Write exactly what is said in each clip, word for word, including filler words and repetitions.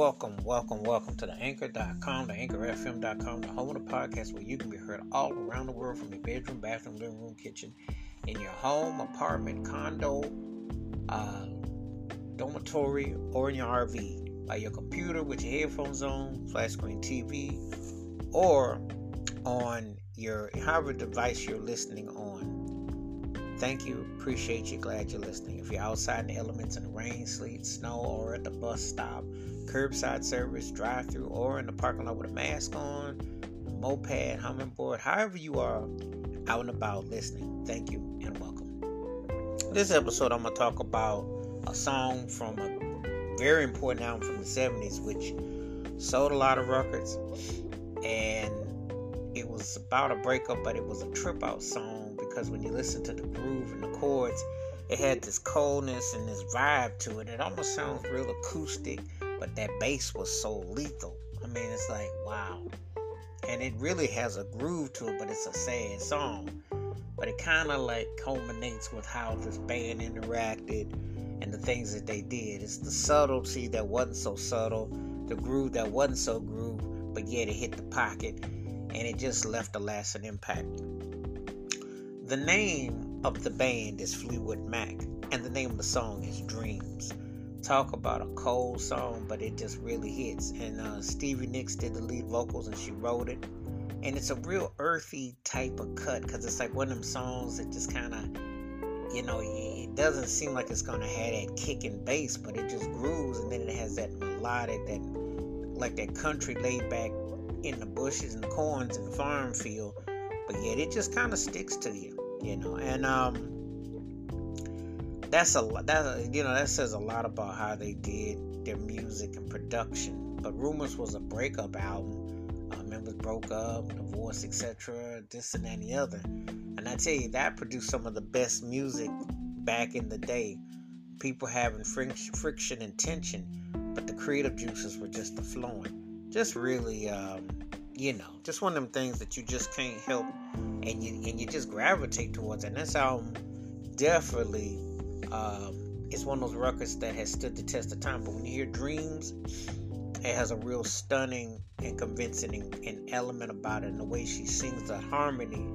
Welcome, welcome, welcome to the anchor dot com, the anchor f m dot com, the home of the podcast where you can be heard all around the world from your bedroom, bathroom, living room, kitchen, in your home, apartment, condo, uh, dormitory, or in your R V, by your computer with your headphones on, flat screen T V, or on your however device you're listening on. Thank you, appreciate you, glad you're listening. If you're outside in the elements in the rain, sleet, snow, or at the bus stop, curbside service, drive-thru, or in the parking lot with a mask on, moped, hummingbird, however you are out and about listening, thank you and welcome. This episode, I'm going to talk about a song from a very important album from the seventies, which sold a lot of records, and it was about a breakup, but it was a trip-out song, because when you listen to the groove and the chords, it had this coldness and this vibe to it. It almost sounds real acoustic, but that bass was so lethal. I mean, it's like, wow. And it really has a groove to it, but it's a sad song. But it kind of like culminates with how this band interacted and the things that they did. It's the subtlety that wasn't so subtle, the groove that wasn't so groove, but yet it hit the pocket, and it just left a lasting impact. The name of the band is Fleetwood Mac, and the name of the song is Dreams. Talk about a cold song, but it just really hits. And uh, Stevie Nicks did the lead vocals, and she wrote it. And it's a real earthy type of cut, because it's like one of them songs that just kind of, you know, it doesn't seem like it's going to have that kick and bass, but it just grooves, and then it has that melodic, that like that country laid back in the bushes and the corns and the farm field, but yet it just kind of sticks to you, you know. And um That's a lot, you know, that says a lot about how they did their music and production. But Rumors was a breakup album. Uh, members broke up, divorced, et cetera, this and that and the other. And I tell you, that produced some of the best music back in the day. People having fr- friction and tension, but the creative juices were just flowing. Just really, um, you know, just one of them things that you just can't help, and you, and you just gravitate towards. And this album definitely... Um, it's one of those records that has stood the test of time. But when you hear Dreams, it has a real stunning and convincing an element about it, and the way she sings that harmony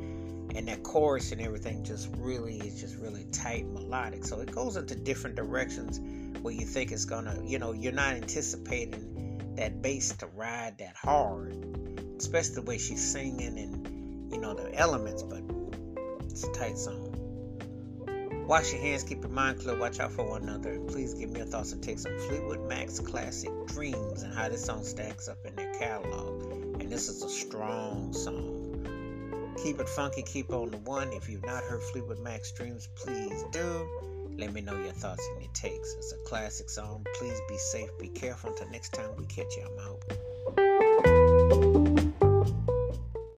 and that chorus and everything just really is just really tight, melodic. So it goes into different directions where you think it's gonna, you know, you're not anticipating that bass to ride that hard, especially the way she's singing and, you know, the elements. But it's a tight song. Wash your hands, keep your mind clear, watch out for one another, and please give me your thoughts and takes on Fleetwood Mac's classic Dreams and how this song stacks up in their catalog. And this is a strong song. Keep it funky, keep on the one. If you've not heard Fleetwood Mac's Dreams, please do. Let me know your thoughts and your takes. It's a classic song. Please be safe, be careful. Until next time we catch you, I'm out.